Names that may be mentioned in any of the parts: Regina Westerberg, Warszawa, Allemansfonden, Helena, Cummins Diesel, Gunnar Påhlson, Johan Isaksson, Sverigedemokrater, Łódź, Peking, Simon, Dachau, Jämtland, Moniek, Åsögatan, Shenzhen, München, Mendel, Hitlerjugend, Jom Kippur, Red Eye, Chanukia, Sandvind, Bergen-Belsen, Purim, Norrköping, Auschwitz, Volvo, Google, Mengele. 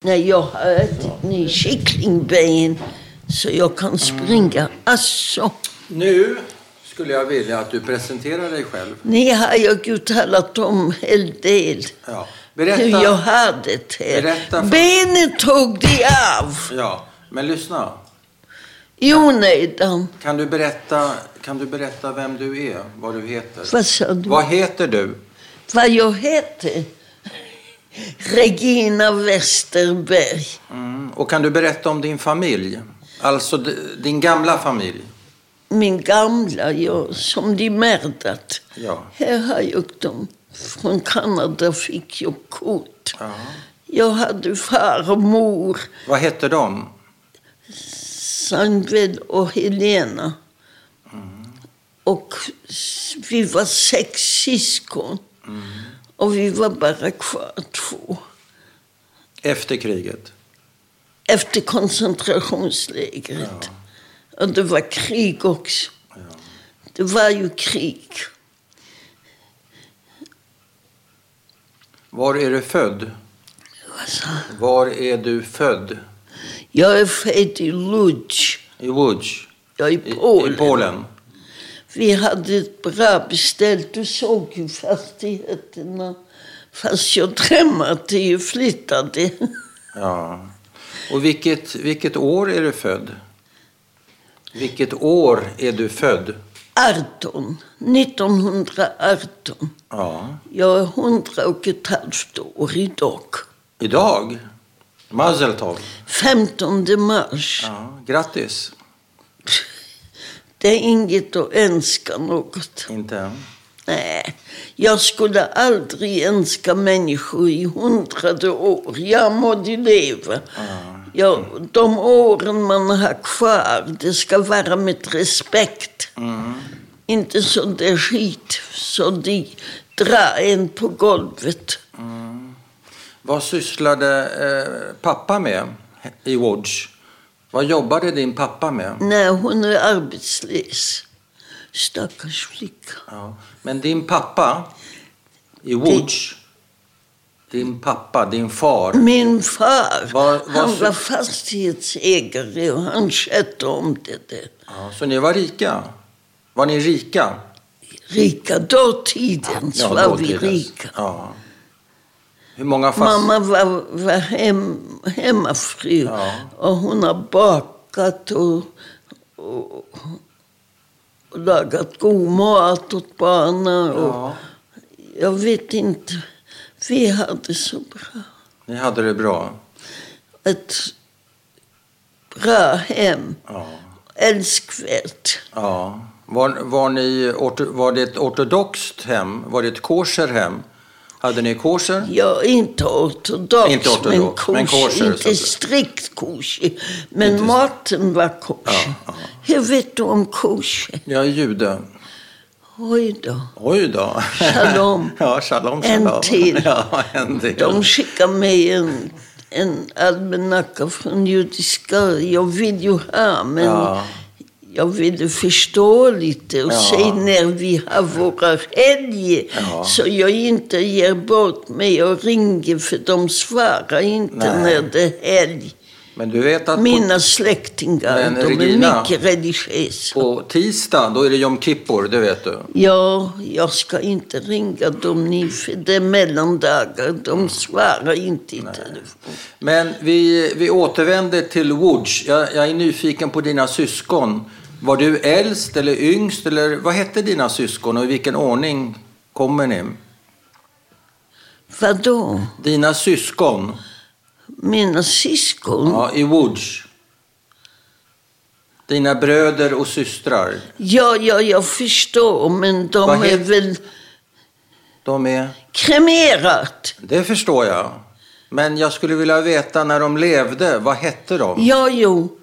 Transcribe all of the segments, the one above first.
När jag har ätit ny kycklingben så jag kan springa. Alltså. Nu skulle jag vilja att du presenterar dig själv. Ni har jag ju talat om en del. Ja. Berätta. Hur jag hade det. Berätta. Benet tog det av. Ja, men lyssna. Jo, nej då. Kan du berätta vem du är? Vad du heter? Vad sa du? Vad heter du? Vad jag heter? Regina Westerberg. Mm. Och kan du berätta om din familj? Alltså din gamla familj? Min gamla, jag som de märdat. Ja. Här har jag dem. Från Kanada fick jag kort. Ja. Jag hade farmor. Vad hette de? Sandvind och Helena. Mm. Och vi var 6 syskon. Mm. Och vi var bara kvar 2. Efter kriget? Efter koncentrationslägret. Ja. Och det var krig också. Ja. Det var ju krig. Var är du född? Var är du född? Jag är född i Łódź. I Łódź? Ja, i Polen. I Polen. Vi hade ett bra beställt. Du såg ju fastigheterna. Fast jag drömde ju flyttade. Ja. Och vilket år är du född? Vilket år är du född? 1918. Ja. Jag är 100,5 år idag. Idag? Mazeltov. 15 mars. Ja, grattis. Det är inget att önska något. Inte? Nej, jag skulle aldrig önska människor i 100 år. Jag mådde leva. Ja, de åren man har kvar, det ska vara med respekt. Mm. Inte så där skit, så de drar en på golvet. Mm. Vad sysslade pappa med i Łódź? Vad jobbade din pappa med? Nej, hon är arbetslös. Stackars flicka. Ja. Men din pappa i Łódź, din pappa, din far. Min far, han var fastighetsägare och han skötte om det. Ja, så ni var rika? Var ni rika? Rika, dåtidens var vi rika. Ja. Hur många mamma var hemmafru. Ja. Och hon har bakat och lagat god mat åt barnen. Ja. Jag vet inte. Vi hade så bra. Ni hade det bra? Ett bra hem. Ja. Älskvärt. Ja. Var det ett ortodoxt hem? Var det ett kosherhem? Hade ni korser? Ja, inte ortodox men korser. Inte strikt korser. Men inte maten var korser. Ja, ja. Hur vet du om korser? Jag är jude. Oj då. Shalom. Ja, shalom. En till. Ja, en till. De skickade mig en almanacka från judiska. Jag vill ju ha, men... Ja. Jag ville förstå lite och se när vi har våra helger. Ja. Så jag inte ger bort mig och ringer för de svarar inte. Nej. När det är helg. Men du vet att mina släktingar, Regina, är mycket religiösa. På tisdag, då är det Jom Kippur, det vet du. Ja, jag ska inte ringa dem nu för det är mellandagar. De svarar inte i telefon. Men vi återvänder till Łódź. Jag är nyfiken på dina syskon. Var du äldst eller yngst? Eller vad hette dina syskon och i vilken ordning kommer ni? Vadå? Dina syskon. Mina syskon? Ja, i Łódź. Dina bröder och systrar. Ja, jag förstår, men de är väl... De är... kremerat. Det förstår jag. Men jag skulle vilja veta när de levde, vad hette de? Ja, jo.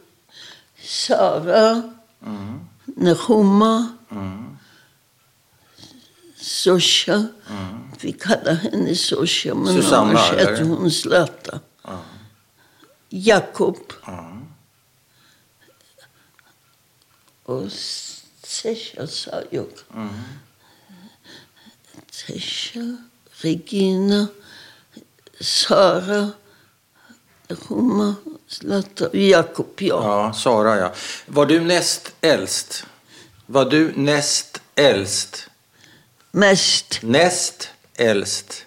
Sara, Nehoma, Sosha. Vi kallar henne Sosha, men Susanna, annars hette hon Zlata. Jakob. Och Sesha sa jag. Sesha, Regina, Sara Homa, Zlatan, Jakob, ja. Ja, Sara, ja. Var du näst äldst? Mest. Näst äldst.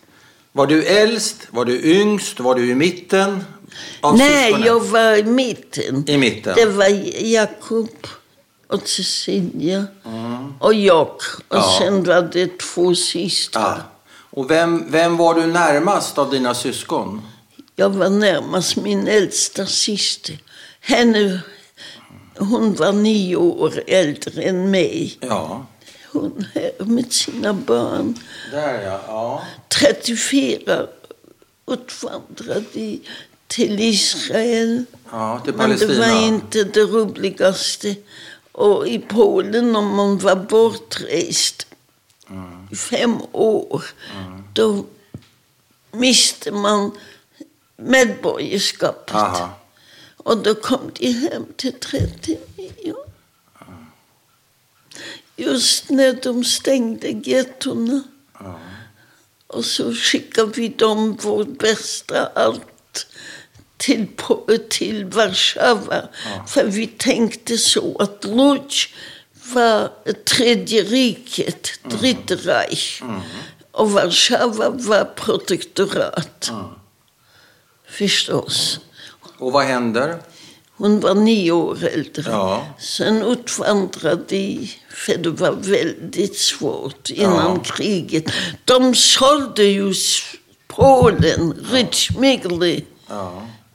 Var du äldst? Var du yngst? Var du i mitten? Nej, jag var i mitten. I mitten. Det var Jakob och Cecilia och jag. Och sen var det två systrar. Ja. Och vem var du närmast av dina syskon? Jag var närmast min äldsta syster. Hon var 9 år äldre än mig. Ja. Hon här med sina barn. Där ja. 34 utvandrade till Israel. Ja, till Palestina. Men det var inte det roligaste. Och i Polen, om man var bortrest i 5 år, då miste man medborgarskapet. Aha. Och då kom de hem till 39. Just när de stängde gettorna. Och så skickade vi dem vårt bästa allt till Warszawa. För vi tänkte så att Łódź var tredje riket, dritte Reich. Och Warszawa var protektorat. Förstås. Och vad händer? Hon var 9 år äldre. Ja. Sen utvandrade de, för det var väldigt svårt innan kriget. De sålde ju Polen, Riksmegli,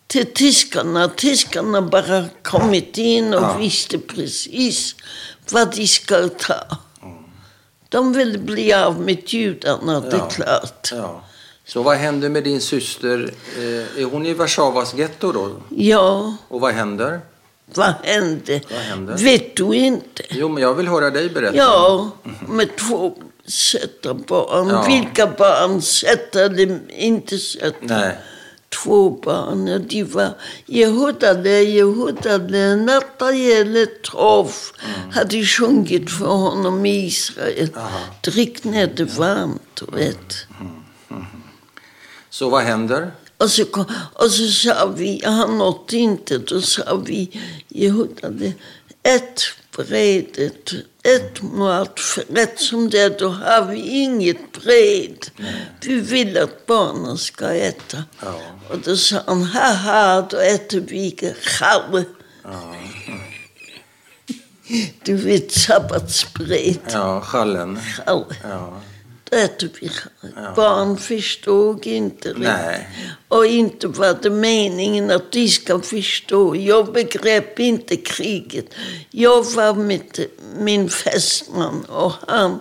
till tyskarna. Tyskarna bara kommit in och visste precis vad de ska ta. De ville bli av med judarna, det är klart. Ja. Så vad hände med din syster? Är hon i Warszawas ghetto då? Ja. Och vad händer? Vad hände? Vet du inte? Jo, men jag vill höra dig berätta. Ja, med 2 sätta barn. Ja. Vilka barn sätta de inte sätta? Nej. 2 barn, de var Jehudade, Nathael Troff hade sjungit för honom i Israel. Drick när det varmt, vet. Så vad händer? Och så sa vi, han nått inte. Då sa vi, Jehudade, ett bredet, ett mat. För rätt som det, då har vi inget bred. Vi vill att barnen ska äta. Ja. Och då sa han, haha, då äter vi challe. Ja. Du vet, sabbatsbred. Ja, challen. Challe. Ja. Barn förstod inte. Nej. Och inte var det meningen att de ska förstå. Jag begrepp inte kriget. Jag var med min fästman och han.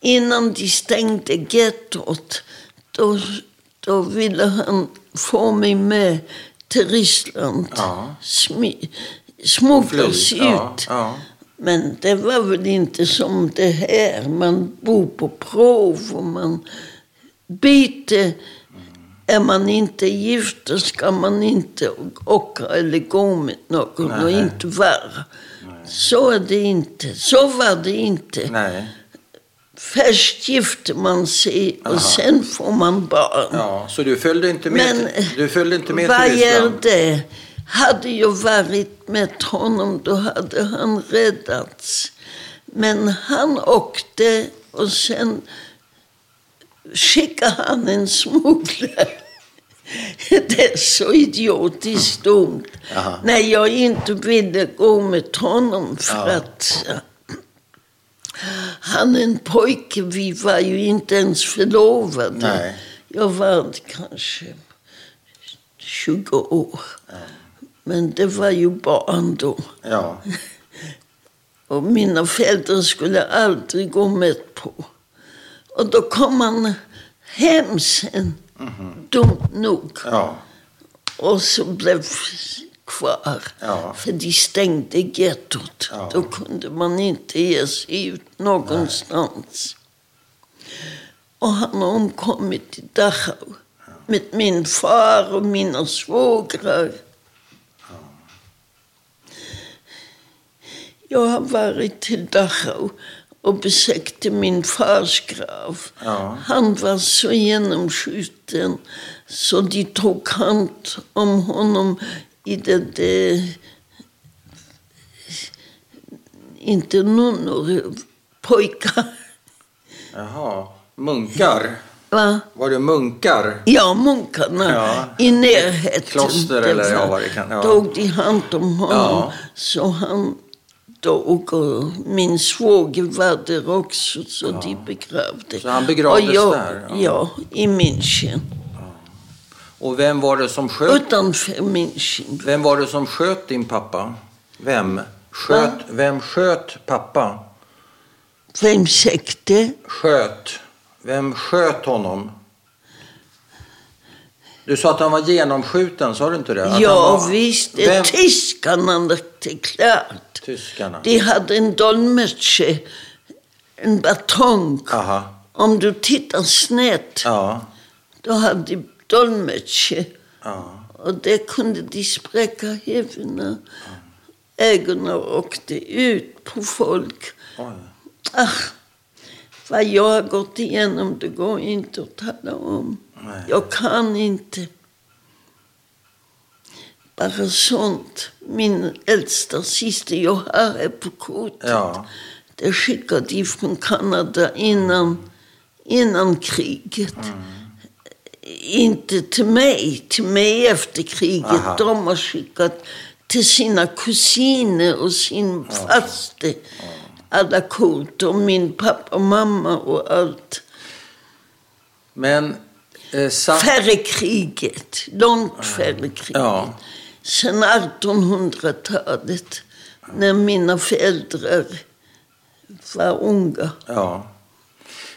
Innan de stängde gettot, då ville han få mig med till Ryssland. Ja. Smugglas ut. Ja. Men det var väl inte som det här. Man bor på prov och man byter. Är man inte gift så ska man inte åka eller gå med någon. Nej. Och inte vara. Nej. Så är det inte. Så var det inte. Nej. Först gifter man sig och sen får man barn. Ja, så du följde inte med. Men du följde inte med till Ryssland. Vad är det? Hade jag varit med honom, då hade han räddats. Men han åkte och sen skickade han en smugglare. Det är så idiotiskt dumt. När jag inte ville gå med honom för att han är en pojke. Vi var ju inte ens förlovade. Nej. Jag var kanske 20 år. Ja. Men det var ju barn då. Ja. Och mina föräldrar skulle aldrig gå med på. Och då kom han hem sen. Dumt nog. Ja. Och så blev kvar. Ja. För de stängde gettot. Ja. Då kunde man inte ge sig ut någonstans. Nej. Och han omkommit i Dachau. Ja. Med min far och mina svågrar. Jag har varit till Dachau och besökte min fars grav. Ja. Han var så genomskjuten Så de tog hand om honom i det inte nunnor, pojkar. Jaha, munkar. Va? Var det munkar? Ja, munkarna. Ja. I närheten. Kloster eller ja, vad det kan. Ja. Tog de hand om honom. Ja. Så han dog och min svåger var där också, så ja, de begravde. Så han begravdes och jag, där? Ja, ja, i München. Och vem var det som sköt? Utanför München. Vem var det som sköt din pappa? Vem sköt pappa? Vem säkte? Sköt. Vem sköt honom? Du sa att han var genomskjuten, sa du inte det? Att ja, var... visst. Vem... Tyskarna lade klart. Tyskarna. De hade en dolmetsche, en batong. Aha. Om du tittar snett, ja, då hade de dolmetsche. Ja. Och där kunde de spräcka huvudena. Ja. Ögonen åkte ut på folk. Oj. Ach, vad jag har gått igenom, det går inte att tala om. Nej. Jag kan inte. Bara sånt. Min äldsta syster, jag har här på kortet. Ja. Det skickade de från Kanada innan kriget. Mm. Inte till mig efter kriget. Aha. De har skickat till sina kusiner och sin faste. Alla kort och min pappa och mamma och allt. Men... färre kriget. Långt färre kriget. Ja. Sen 1800-talet. När mina föräldrar var unga. Ja.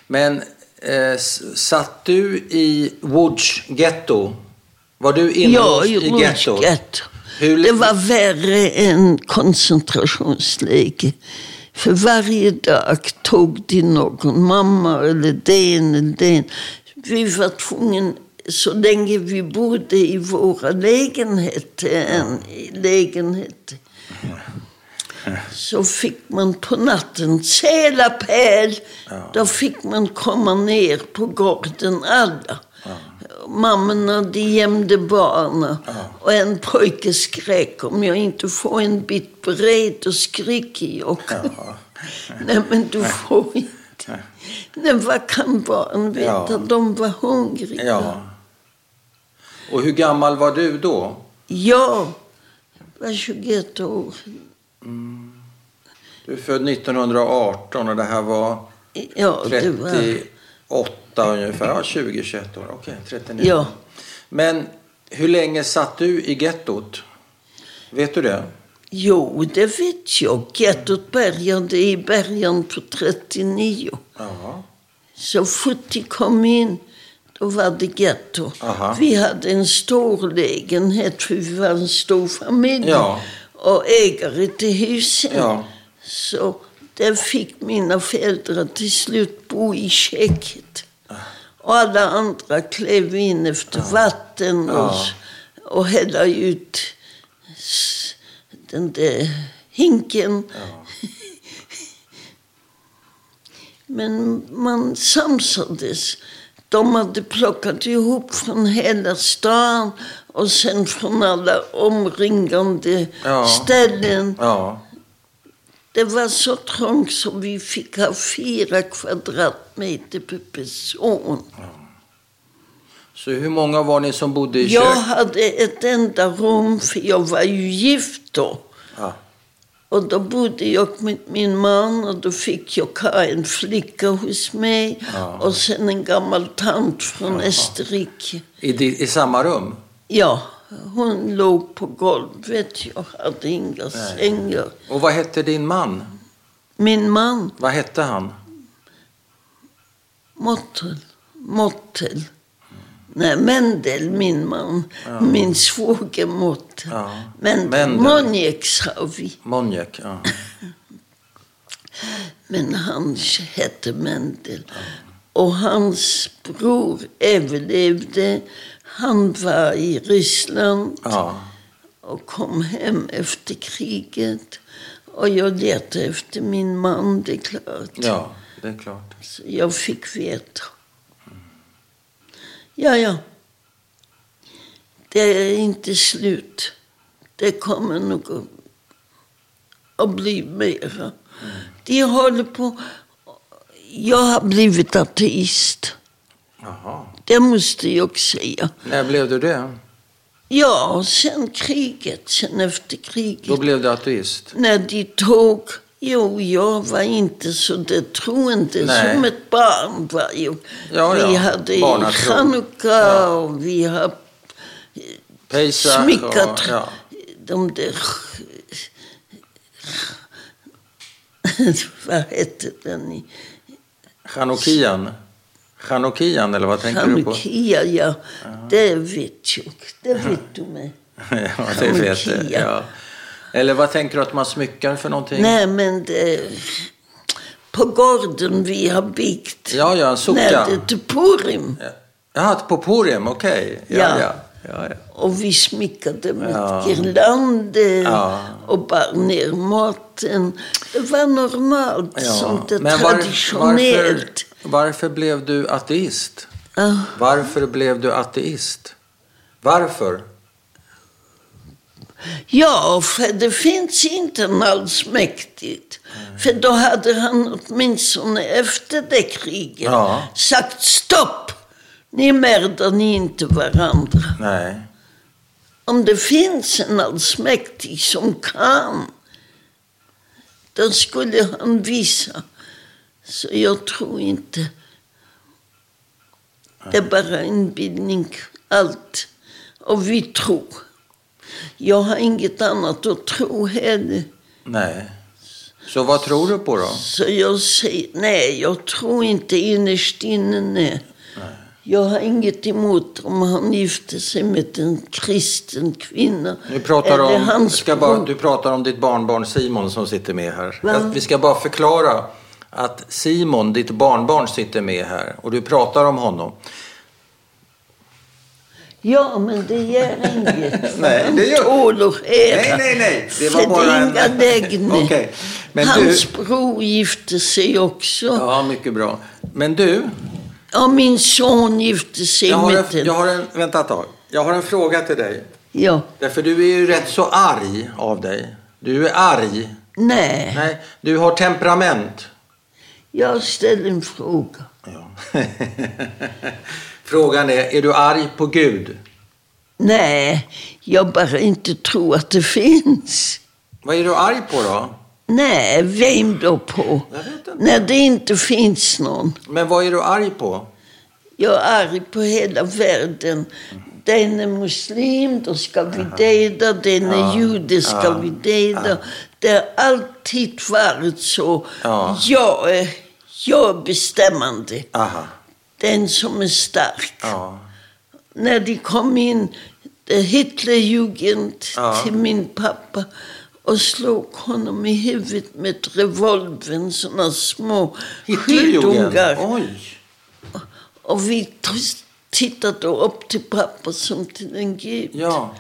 Men satt du i Łódź ghetto? Var du inlåst i ghetto? Ja, i ghetto. Det var värre än koncentrationsläger. För varje dag tog de någon, mamma eller den. Vi var tvungna, så länge vi bodde i våra lägenheter, så fick man på natten sälapel. Då fick man komma ner på gården alla. Mammorna, de jämde barnen. Ja. Och en pojke skrek: om jag inte får en bit bred, då skriker jag. Ja. Nej, men du får inte. Nej, vad kan barn veta? Ja. De var hungriga. Ja. Och hur gammal var du då? Ja, jag var 21 år. Mm. Du är född 1918 och det här var 38. Ungefär 20-21 år, okej, 39. Ja. Men hur länge satt du i gettot? Vet du det? Jo, det vet jag. Gettot började i början på 39. Aha. Så 70 kom in, då var det getto. Aha. Vi hade en stor lägenhet, för vi var en stor familj. Ja. Och ägare till husen. Ja. Så där fick mina föräldrar till slut bo i köket. Och alla andra klev in efter vatten och hällde ut den där hinken. Ja. Men man samsades. De hade plockat ihop från hela stan och sen från alla omringande ställen. Ja. Det var så trångt som vi fick ha 4 kvadratmeter per person. Ja. Så hur många var ni som bodde i kök? Jag hade ett enda rum, för jag var ju gift då. Ja. Och då bodde jag med min man, och då fick jag en flicka hos mig. Ja. Och sen en gammal tant från Österrike. I samma rum? Ja. Hon låg på golvet, jag hade inga sängar. Och vad hette din man? Min man? Vad hette han? Mottel. Nej, Mendel, min man. Ja. Min svåger Mottel. Ja. Mendel. Moniek sa vi. Moniek, ja. Men han hette Mendel. Ja. Och hans bror överlevde. Han var i Ryssland och kom hem efter kriget. Och jag letade efter min man, det är klart. Ja, det är klart. Så jag fick veta. Ja. det är inte slut. Det kommer nog att bli mer. De håller på. Jag har blivit ateist. Aha. Det måste jag säga. När blev du det? Ja, sen kriget, sen efter kriget. Då blev du ateist? När de tog... Jo, jag var inte så det troende. Nej. Som ett barn var jag. Ja. Vi hade Chanukia, ja. Och vi har smyckat och, ja. De där... Vad hette den? Chanukian, eller vad tänker du på? Chanukia, ja. Det vet jag. Det vet du med. Ja, det vet jag. Ja. Eller vad tänker du att man smyckar för någonting? Nej, men det, på gården vi har byggt. Ja, socka. Nej, det är Purim. Ja, på Purim, okej. Okay. Ja. Och vi smyckade med girlander och bar ner maten. Det var normalt, sånt där traditionellt. Varför blev du ateist? Varför? Ja, för det finns inte något mäktigt. För då hade han åtminstone efter det kriget sagt stopp. Ni mördar ni inte varandra. Nej. Om det finns en allsmäktig som kan, då skulle han visa. Så jag tror inte. Nej. Det är bara inbildning, allt. Och vi tror. Jag har inget annat att tro heller. Nej. Så vad tror du på då? Så jag säger, nej, jag tror inte innerst inne, nej. Jag har inget emot om han gifter sig med en kristen kvinna. Du pratar om ditt barnbarn Simon som sitter med här. Vi ska bara förklara att Simon, ditt barnbarn, sitter med här. Och du pratar om honom. Ja, men det gör inget. Nej, det gör... Nej. Det var bara en... Okay. Men hans bror gifte sig också. Ja, mycket bra. Men du... Ja, min son gifte sig Jag har en fråga till dig. Ja. Därför du är ju rätt så arg av dig. Du är arg. Nej. Du har temperament. Jag ställer en fråga. Ja. Frågan är du arg på Gud? Nej, jag bara inte tror att det finns. Vad är du arg på då? Nej, vem då på? När det inte finns någon. Men vad är du arg på? Jag är arg på hela världen. Den är muslim, då ska vi dejda. Den är jude, ska vi dejda. Det har alltid varit så. Ja. Jag är bestämmande. Aha. Den som är stark. Ja. När de kom in, Hitlerjugend till min pappa och slog honom i huvudet med revolven, såna små skydungar. Och vi tittade upp till pappa som till en gud. Ja.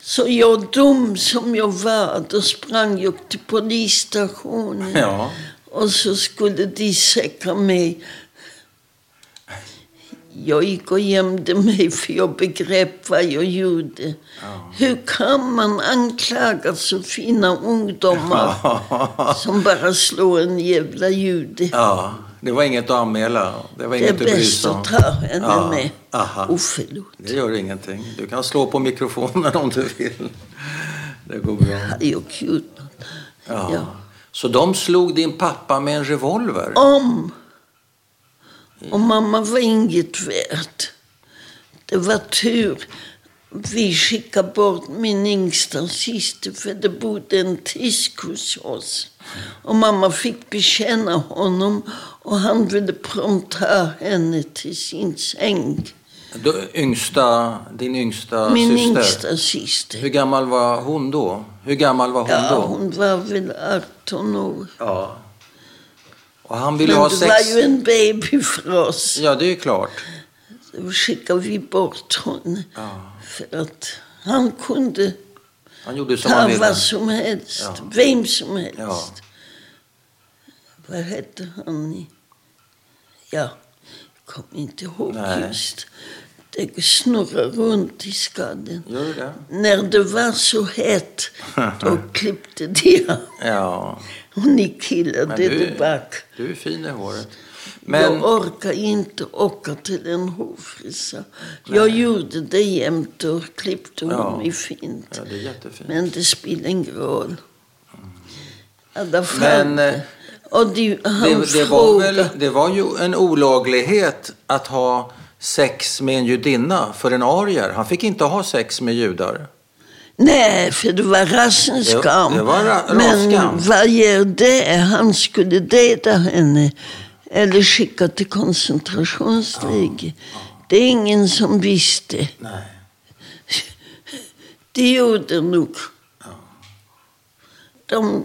Så jag, dum som jag var, då sprang jag till polisstationen. Ja. Och så skulle de säkra mig. Jag gick och gömde mig för jag begrepp vad jag gjorde. Hur kan man anklaga så fina ungdomar som bara slår en jävla jude? Ja, det var inget att anmäla. Det är bäst att ta henne med. Förlåt. Det gör ingenting. Du kan slå på mikrofonen om du vill. Det går bra. Jag kunnat. Ja. Så de slog din pappa med en revolver? Och mamma var inget värt. Det var tur. Vi skickade bort min yngsta syster, för det bodde en tysk hos oss. Och mamma fick bekänna honom, och han ville prompt ha henne till sin säng. Min yngsta syster. Hur gammal var hon då? Hon var väl 18 år. Ja. Och han ville ha sex. Det var ju en baby för oss. Ja, det är ju klart. Då skickade vi bort hon. Ja. För att han kunde... Han gjorde som han ville. Vad som helst. Ja. Vem som helst. Ja. Vad hette han? Ja, jag kommer inte ihåg just... det snurrar runt i skallen. Ja. När det var så hett, då klippte de av. Ja. Och ni killade det tillbaka. Du är fin i håret. Men... jag orkar inte åka till en hårfrisa. Jag gjorde det jämt och klippte om mig fint. Ja, det är jättefint. Men det spelar ingen roll. Men... och det var ju en olaglighet att ha sex med en judinna för en arier. Han fick inte ha sex med judar. Nej, för det var rassens skam. Det var men vad gör det? Han skulle döda henne eller skicka till koncentrationsläger. Ja. Det är ingen som visste. Nej. Det gjorde nog. Ja. De...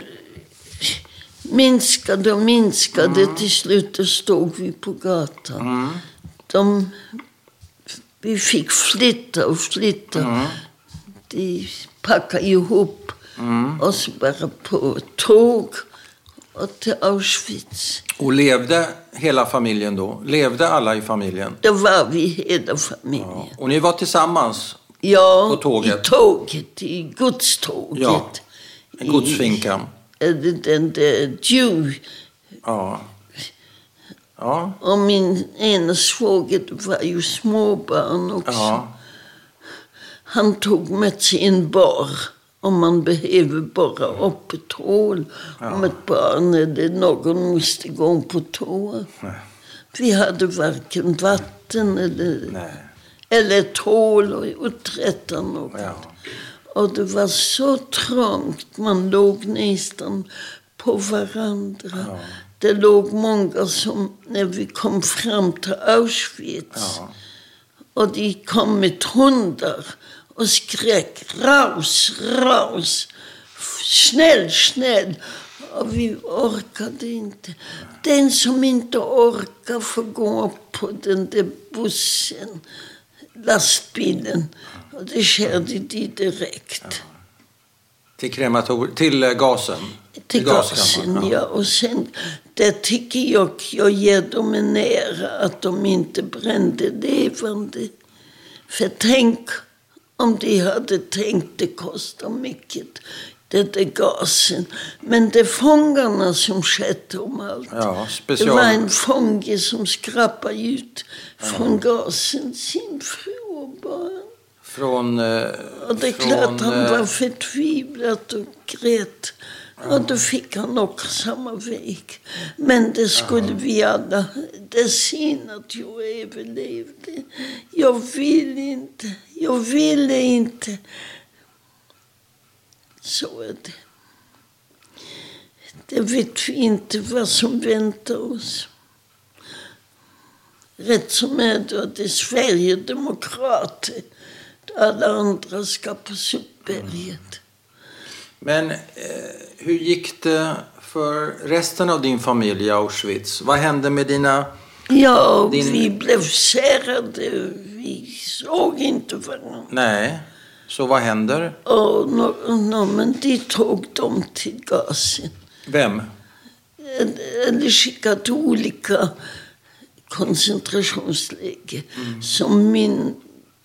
minskade till slut och stod vi på gatan. Mm. Vi fick flytta. Mm. De packade ihop oss bara på tåg och till Auschwitz. Och levde hela familjen då? Levde alla i familjen? Det var vi, hela familjen. Ja. Och ni var tillsammans på tåget? Ja, i tåget, i godståget. Ja, en godsfinkan. Den Jew. Ja. Ja. Och min ena svåger var ju småbarn också. Ja. Han tog med sig en bar. Om man behöver bara upp ett hål. Ja. Om ett barn eller någon måste gå på tå. Nej. Vi hade varken vatten eller ett hål och 13 något. Ja. Och det var så trångt. Man låg nästan på varandra. Ja. Det låg många som när vi kom fram till Auschwitz. Ja. Och de kom med hundar och skrek raus. Snäll. Och vi orkade inte. Den som inte orkar får gå upp på den där bussen. Lastbilen. Och det körde de direkt. Ja. Till krematoriet, till gasen? Till gasen, ja. Och sen, där tycker jag ger dem en ära att de inte brände levande. För tänk om de hade tänkt, det kostar mycket, det är gasen. Men det är fångarna som skötte om allt. Ja, det var en fånge som skrappade ut från gasen sin fru och barn. Och det är klart han var förtvivlat och grät. Ja. Och då fick han också samma väg. Men det skulle vi alla... det är synd att jag överlevde. Jag ville inte. Så är det. Det vet vi inte vad som väntar oss. Rätt som är det är Sverigedemokrater. Alla andra ska på Superberget. Men hur gick det för resten av din familj i Auschwitz? Vad hände med dina... Ja, vi blev särade. Vi såg inte varandra. Nej, så vad händer? Och, men de tog dem till gasen. Vem? Eller skickade olika koncentrationsläger. Som min...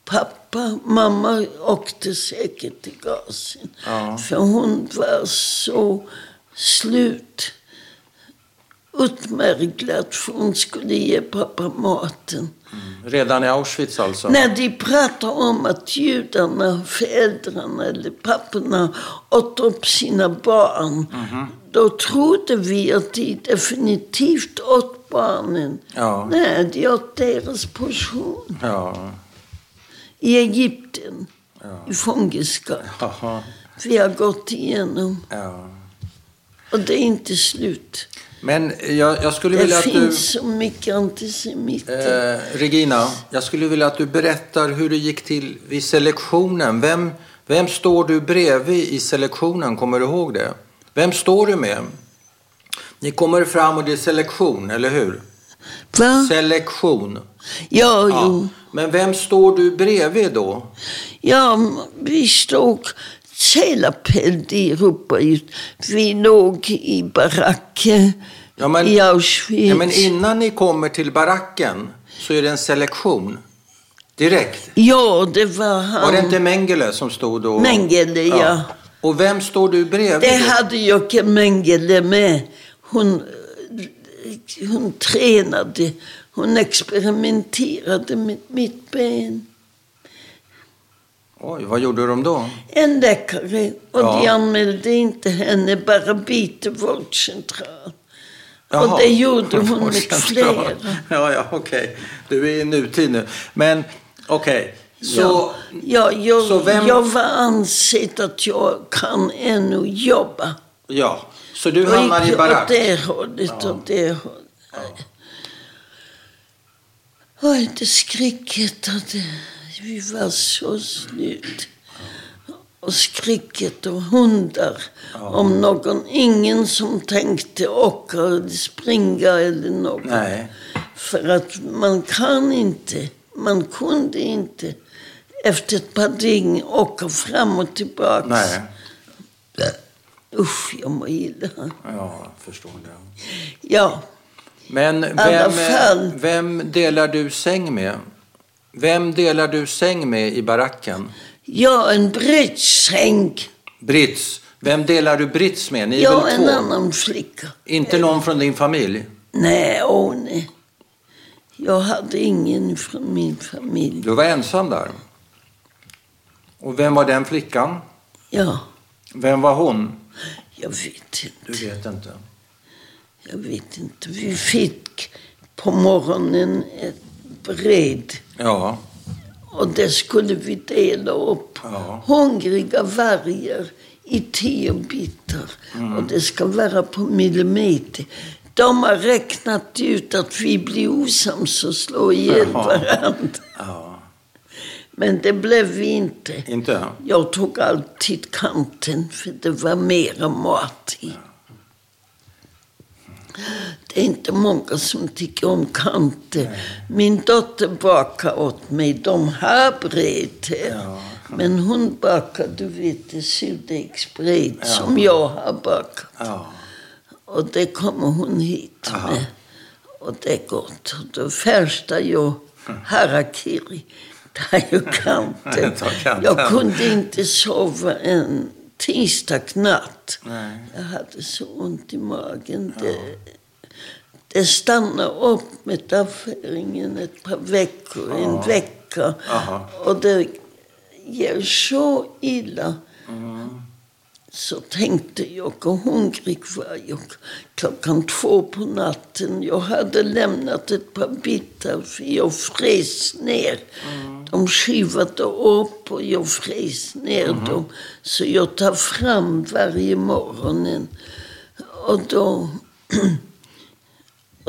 pappa, mamma åkte säkert till gasen. Ja. För hon var så slut. Utmärglad för hon skulle ge pappa maten. Mm. Redan i Auschwitz alltså? När de pratade om att judarna, föräldrarna eller papporna åt upp sina barn. Mm-hmm. Då trodde vi att de definitivt åt barnen. Ja. Nej, de åt deras portion. Ja. I Egypten, i fångenskap. Aha. Vi har gått igenom. Ja. Och det är inte slut. Men jag skulle vilja att du... det finns så mycket antisemiter. Regina, jag skulle vilja att du berättar hur det gick till vid selektionen. Vem står du bredvid i selektionen? Kommer du ihåg det? Vem står du med? Ni kommer fram och det är selektion, eller hur? Va? Selektion. Ja. Men vem står du bredvid då? Ja, vi stod Zelapeld i Europa. Vi låg i baracken i Auschwitz. Ja, men innan ni kommer till baracken så är det en selektion. Direkt? Ja, det var han. Var det inte Mengele som stod då? Mengele, ja. Och vem står du bredvid? Det hade Jocke Mengele med. Hon tränade, hon experimenterade med mitt ben. Oj, vad gjorde de då? En läkare, och de anmälde inte henne, bara biter vårdcentral. Jaha, och det gjorde hon med flera. Ja, okej. Du är i nutid nu. Men okej. Jag var ansett att jag kan ännu jobba. Ja, så du hamnar i barack. Åt det hållet. Ja. Oj, det skriket hade... Vi var så slut. Och skriket och hundar. Ja. Om någon, ingen som tänkte åka eller springa eller något. Nej. För att man kunde inte efter ett par dygn åka fram och tillbaka. Nej. Usch, jag mår illa. Ja, förstår det. Ja. Men vem delar du säng med? Vem delar du säng med i baracken? Ja, en britssäng. Brits. Vem delar du brits med? Ni är väl två? En annan flicka. Inte någon från din familj? Nej. Jag hade ingen från min familj. Du var ensam där? Och vem var den flickan? Ja. Vem var hon? Jag vet inte. Du vet inte? Jag vet inte. Vi fick på morgonen ett bred. Ja. Och det skulle vi dela upp. Ja. Hungriga vargar i 10 bitar. Mm. Och det ska vara på millimeter. De har räknat ut att vi blir osams och slår ihjäl varandra. Ja. Men det blev vi inte. Inte? Jag tog alltid kanten för det var mera mat i. Det är inte många som tycker om kanter. Nej. Min dotter bakar åt mig. De har brett här. Ja. Men hon bakar, du vet, surdegsbrett som jag har bakat. Ja. Och det kommer hon hit med. Och det är gott. Då färstar jag harakiri. Där jag kanter. Jag kunde inte sova än. Tisdag natt. Nej. Jag hade så ont i magen. Det stannade upp med avföringen ett par veckor, en vecka. Aha. Och det gör så illa. Mm. Så tänkte jag, och hungrig var jag. Klockan 2 på natten. Jag hade lämnat ett par bitar för jag frös ner. Mm. De skivade upp och jag frös ner dem. Så jag tar fram varje morgon. Och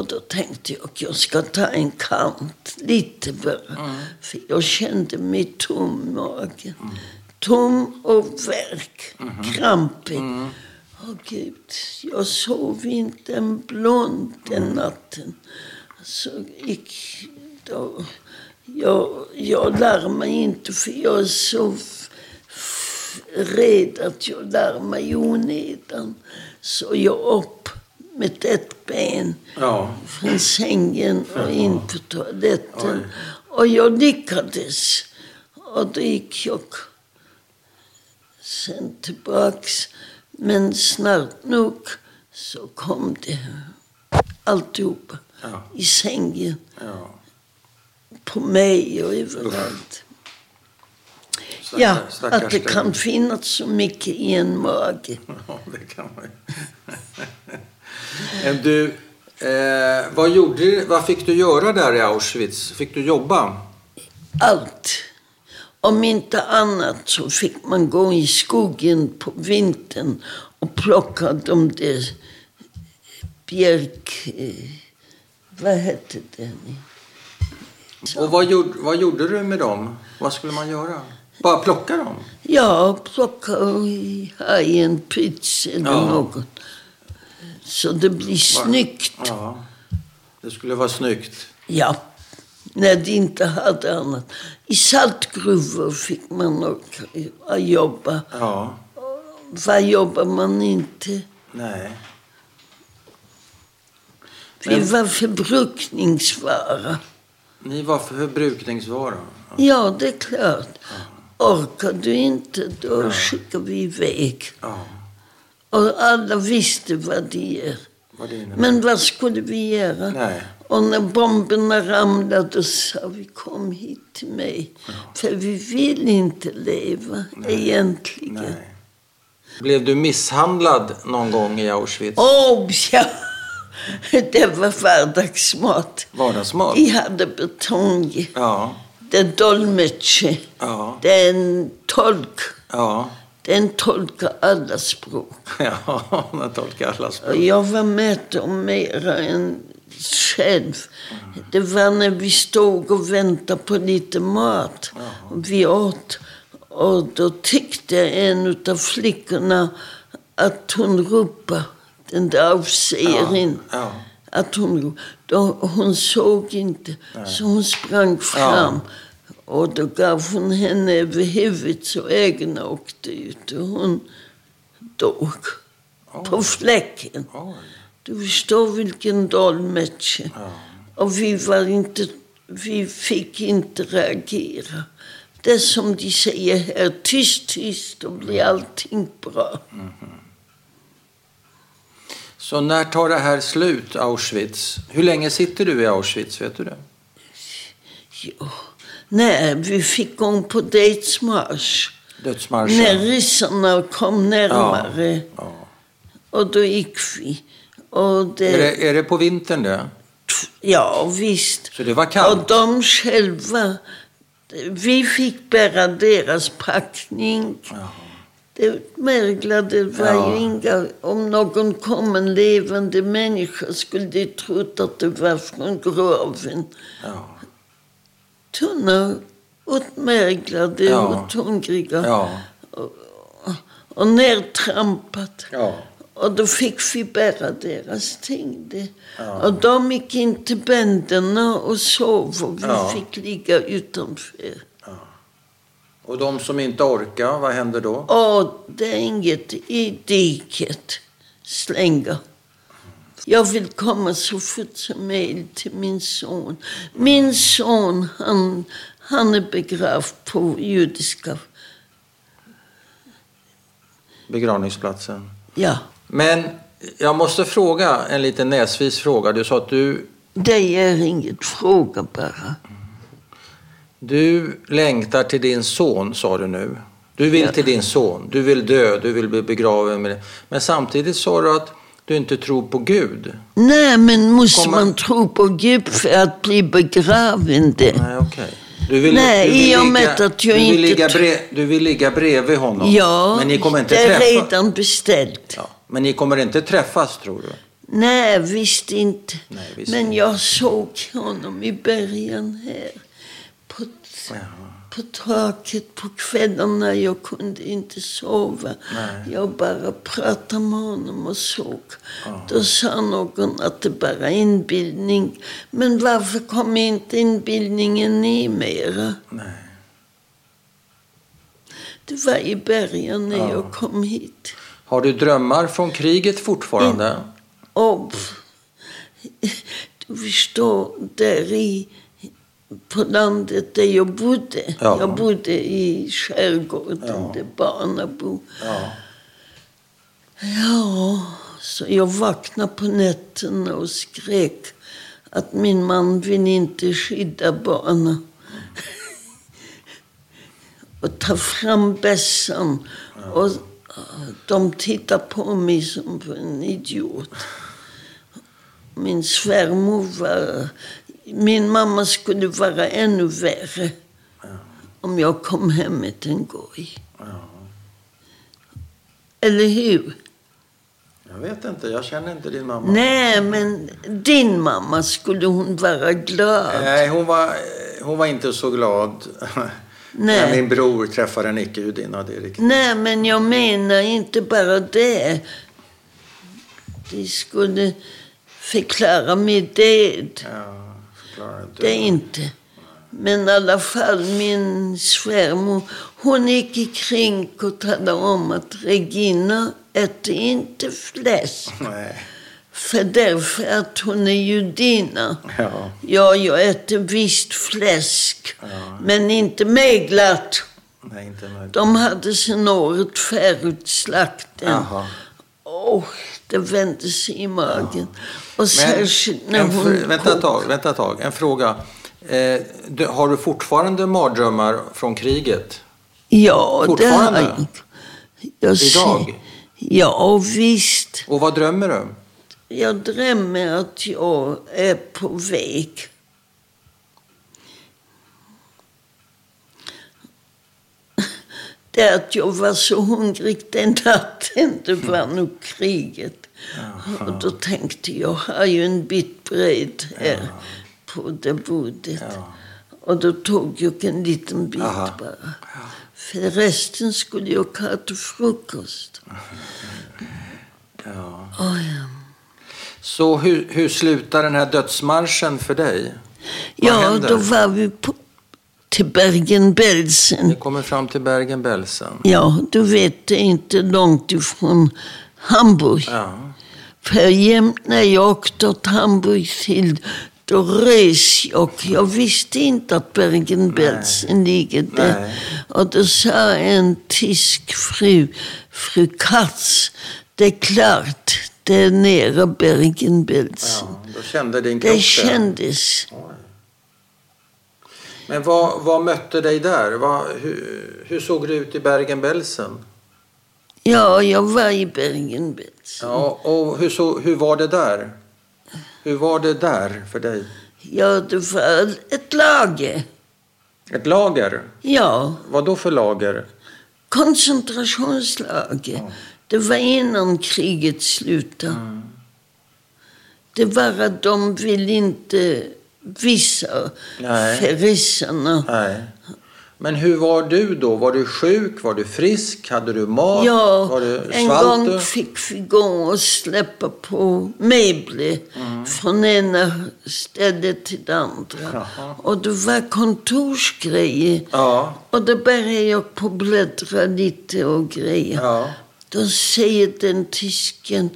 då tänkte jag ska ta en kant. Lite bara. Mm. För jag kände mig tom i magen. Mm. Tom och verk, krampig. Mm. Gud, jag sov inte en blund den natten. Så jag larmade inte för jag är så rädd att jag larmade i onödan. Så jag upp med ett ben från sängen och in på toaletten. Och jag lyckades. Och då gick jag sen tillbaks, men snart nog så kom det alltihopa i sängen på mig och överallt. Stackars att det kan finnas så mycket i en mage. Ja, det kan man ju. Du, vad fick du göra där i Auschwitz? Fick du jobba? Allt. Om inte annat så fick man gå i skogen på vintern och plocka de där björk... Vad hette det? Och vad gjorde du med dem? Vad skulle man göra? Bara plocka dem? Ja, plocka i en pyts eller något. Så det blir snyggt. Ja, det skulle vara snyggt. Ja. När de inte hade annat. I saltgruvor fick man åka jobba. Ja. Vad jobbar man inte? Nej. Vi var förbrukningsvara. Ni var förbrukningsvara? Ja, det är klart. Orkar du inte, då skickar vi iväg. Ja. Och alla visste vad det innebär. Men vad skulle vi göra? Nej. Och när bomberna ramlade sa vi, kom hit till mig. Ja. För vi vill inte leva egentligen. Nej. Blev du misshandlad någon gång i Auschwitz? Ja. Det var vardagsmat. Vardagsmat? Vi hade betong. Ja. Det är dolmetsche. Ja. Det är en tolk. Ja. Den tolkar alla språk. Ja, den tolkar alla språk. Och jag var med om mer än själv. Mm. Det var när vi stod och väntade på lite mat. Mm. Vi åt. Och då tyckte en av flickorna att hon ropade. Den där avserin. Ja, ja. Att hon såg inte. Nej. Så hon sprang fram. Ja. Och då gav hon henne över huvudet så ögonen åkte ut. Och hon dog på fläcken. Oj. Du förstår vilken dolmetsche. Ja. Och vi fick inte reagera. Det som de säger här, tyst, tyst, då blir allting bra. Mm-hmm. Så när tar det här slut, Auschwitz? Hur länge sitter du i Auschwitz, vet du det? Ja. Nej, vi fick gång på dödsmarsch. Dödsmarschen. När ryssarna kom närmare. Ja, ja. Och då gick vi. Och det... Är det på vintern det? Ja, visst. Så det var kallt? Och de själva... Vi fick bära deras packning. Ja. Det märglade var ju inga... Om någon kom en levande människa skulle de trott att det var från graven. Ja. Tunna, utmärglade och tungriga. Ja. Och nertrampat. Ja. Och då fick vi bära deras ting. Och de gick in till bänderna och sov. Och vi fick ligga utanför. Ja. Och de som inte orkar, vad hände då? Det är inget i diket. Slänga. Jag vill komma så fort som möjligt till min son. Min son, han är begravd på judiska begravningsplatsen. Ja. Men jag måste fråga en liten näsvis fråga. Du sa att du... Det är inget fråga bara. Du längtar till din son, sa du nu. Du vill till din son. Du vill dö, du vill bli begraven med det. Men samtidigt sa du att du inte tror på Gud. Nej, men måste man tro på Gud för att bli begraven? Nej, okej. Du vill ligga bredvid honom. Ja, men ni kommer inte det är träffas. Redan beställt. Ja, men ni kommer inte träffas, tror du? Nej, visst inte. Jag såg honom i bergen här. På taket på kvällarna. Jag kunde inte sova. Nej. Jag bara pratade med honom och såg. Oh. Då sa någon att det bara är inbildning. Men varför kom inte inbildningen i mera? Nej. Det var i bergen när jag kom hit. Har du drömmar från kriget fortfarande? Du förstår, där i... På landet där jag bodde. Ja. Jag bodde i skärgården där barnen bor. Ja, så jag vaknade på nätterna och skrek att min man vill inte skydda barnen. Och ta fram bässan. Och de tittar på mig som en idiot. Min svärmor var... Min mamma skulle vara ännu värre om jag kom hem med en goj. Ja. Eller hur? Jag vet inte, jag känner inte din mamma. Nej, men din mamma, skulle hon vara glad? Nej, hon var inte så glad. Nej. När min bror träffade en icke-judinna, det är riktigt. Nej, men jag menar inte bara det. De skulle förklara mig död. Ja. Det inte. Men i alla fall min svärmor, hon gick kring och talade om att Regina äter inte fläsk. Nej. För därför att hon är judina. Ja. Ja, jag äter visst fläsk. Ja. Men inte möglat. Nej, inte möglat. De hade sen året förutslakten. Aha. Och det vände sig i magen. Ja. Och särskilt när hon... Vänta ett tag. En fråga. Har du fortfarande mardrömmar från kriget? Ja, det har jag. Idag? Ja, visst. Och vad drömmer du? Jag drömmer att jag är på väg. Det är att jag var så hungrig den natten, det var nog kriget. Jaha. Och då tänkte jag, har ju en bit bröd här på det bordet. Ja. Och då tog jag en liten bit bara. För resten skulle jag ha till frukost. Ja. Oh, ja. Så hur slutar den här dödsmarschen för dig? Vad händer? Då var vi till Bergen-Belsen. Vi kommer fram till Bergen-Belsen. Ja, du vet, det är inte långt ifrån Hamburg. Ja. För jämt när jag åkte åt Hamburg till... Då res jag visste inte att Bergen-Belsen ligger där. Nej. Och då sa en tysk fru Katz, det är klart, det är nere Bergen-Belsen. Ja, då kände din kropp. Det kändes. Oj. Men vad mötte dig där? Hur såg det ut i Bergen-Belsen? Ja, jag var i Bergen-Belsen. Ja, och hur var det där? Hur var det där för dig? Ja, det var ett lager. Ett lager? Ja. Vad då för lager? Koncentrationslager. Ja. Det var innan kriget slutade. Mm. Det var att de ville inte visa förrisarna. Nej. Men hur var du då? Var du sjuk? Var du frisk? Hade du mat? Ja, var du en gång fick vi gå och släppa på möbler från ena stället till det andra. Jaha. Och det var kontorsgrejer. Ja. Och då började jag på bläddra lite och grejer. Ja. Då säger den tysken,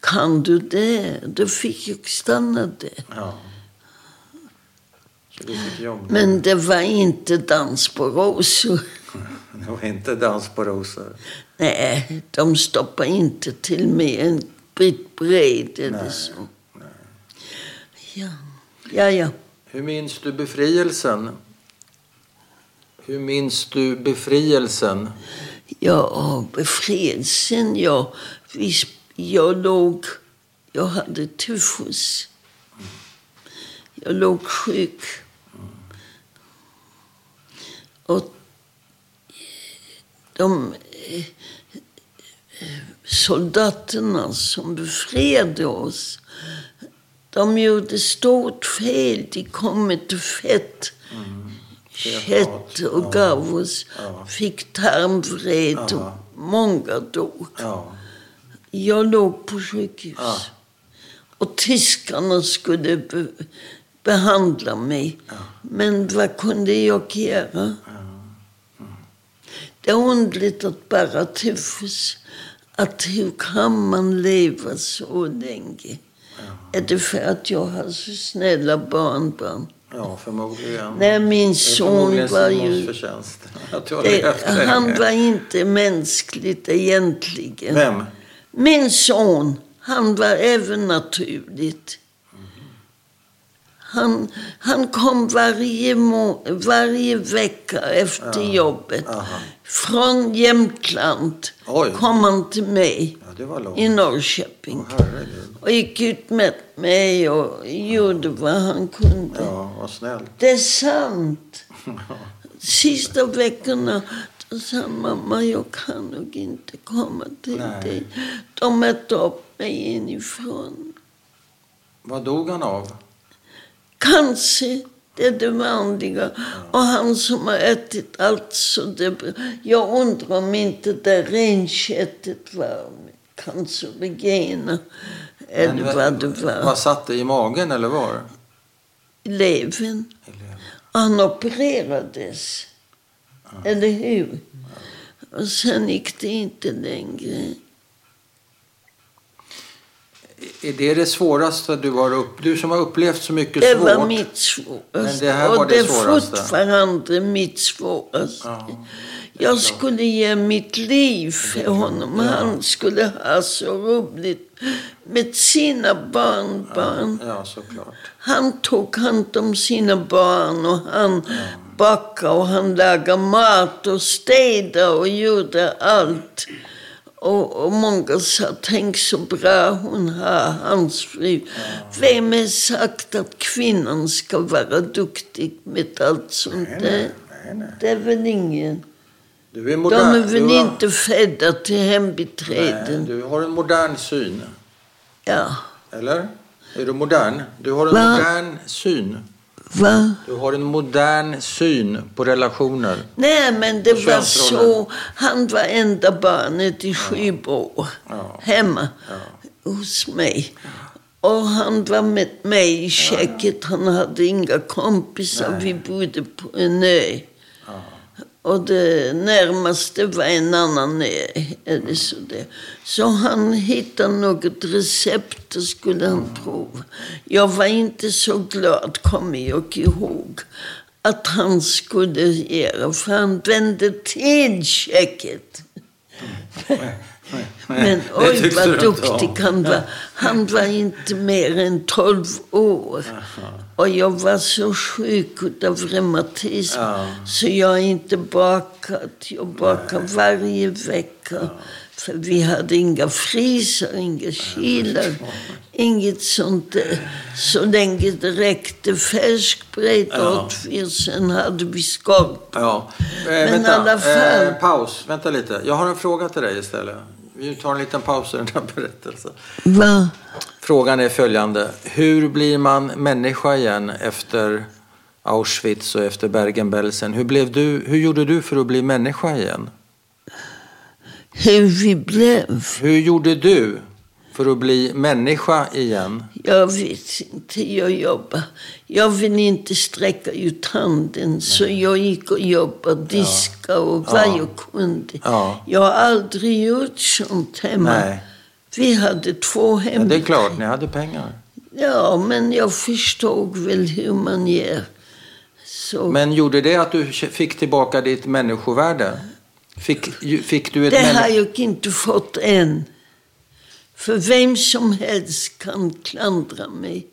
kan du det? Då fick jag stanna där. Ja. Men det var inte dans på rosor. Det var inte dans på rosor. Nej, de stoppade inte till med en bit bred eller så. Nej. Ja. Hur minns du befrielsen? Ja, befrielsen, ja. Jag hade tyfus. Jag låg sjuk. Och de soldaterna som befriade oss, de gjorde stort fel. De kom med fett, kött och gav oss. Fick tarmvred och många dog. Jag låg på sjukhus. Och tyskarna skulle behandla mig. Ja. Men vad kunde jag göra? Ja. Mm. Det är undligt att bara tyfus. Att hur kan man leva så länge? Ja. Är det för att jag har så snälla barnbarn? Ja, förmodligen. Nej, min son var ju... Han var inte mänskligt egentligen. Vem? Min son. Han var även naturligt. Han kom varje vecka efter jobbet. Aha. Från Jämtland. Oj. Kom han till mig i Norrköping. Och gick ut med mig och gjorde vad han kunde. Ja, vad snällt. Det är sant. Sista veckorna... Och sa, mamma, jag kan nog inte komma till dig. De ätte upp mig inifrån. Vad dog han av? Cancer, det är det vanliga. Ja. Och han som har ätit allt så det... Jag undrar om inte det renköttet var cancerogena. Eller vad det var. Vad satt det i magen eller var? Leven. Han opererades. Eller hur? Och sen gick det inte längre. Är det det svåraste du har upplevt? Du som har upplevt så mycket svårt. Det var mitt svåraste. Men det här var det svåraste. Och det fortfarande mitt svåraste. Ja, jag skulle ge mitt liv för honom. Ja. Han skulle ha så roligt med sina barnbarn. Ja, såklart. Han tog hand om sina barn och han bakade och han lagade mat och städade och gjorde allt. Och många sa, tänk så bra hon har, hans fru. Vem har sagt att kvinnan ska vara duktig med allt sånt där? Nej. Det är väl ingen. Du är modern. De är väl inte födda till hembiträden. Nej, du har en modern syn. Ja. Eller? Är du modern? Du har en modern syn. Va? Du har en modern syn på relationer. Nej, men det var så. Han var enda barnet i 7 år. Ja. Hemma hos mig. Och han var med mig i köket. Han hade inga kompisar. Nej. Vi bodde på en ö. Ja. Och det närmaste var en annan ö. Eller så, det. Så han hittade något recept och skulle han prova. Jag var inte så glad, kommer jag ihåg, att han skulle göra. För han vände till köket. Men oj vad duktig han var. Han var inte mer än 12 år. Och jag var så sjuk av reumatism så jag inte bakat. Jag bakade varje vecka. För vi hade inga frisar, inga kylar, inget sånt. Så länge det räckte färskbröd åt sen hade vi skorp. Ja. Vänta, i alla fall... paus, vänta lite. Jag har en fråga till dig istället. Vi tar en liten paus i den här berättelsen. Va? Frågan är följande. Hur blir man människa igen efter Auschwitz och efter Bergen-Belsen? Hur gjorde du för att bli människa igen? Hur gjorde du för att bli människa igen? Jag vet inte, jag jobbar. Jag vill inte sträcka ut handen. Nej. Så jag gick och jobbade, diska och vad jag kunde. Ja. Jag har aldrig gjort sånt hemma. Nej. Vi hade 2 hem. Ja, det är klart, ni hade pengar. Ja, men jag förstod väl hur man gör. Så. Men gjorde det att du fick tillbaka ditt människovärde? Fick du ett det har jag inte fått än. För vem som helst kan klandra mig.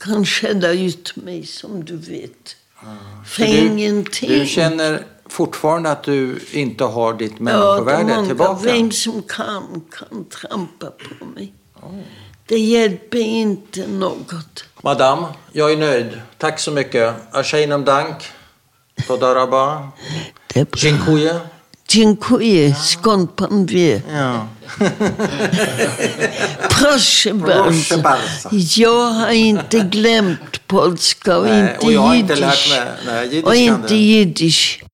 Kan skälla ut mig, som du vet. För ingenting. Du känner fortfarande att du inte har ditt människovärde tillbaka? Ja, vem som kan trampa på mig. Det hjälper inte något. Madame, jag är nöjd. Tack så mycket. Ashainam dank. Todaraba. Dziękuję. Dziękuję, skąd pan wie? Ja. Proszę bardzo. Jag har inte glömt polska och inte jiddisch. Och inte jiddisch.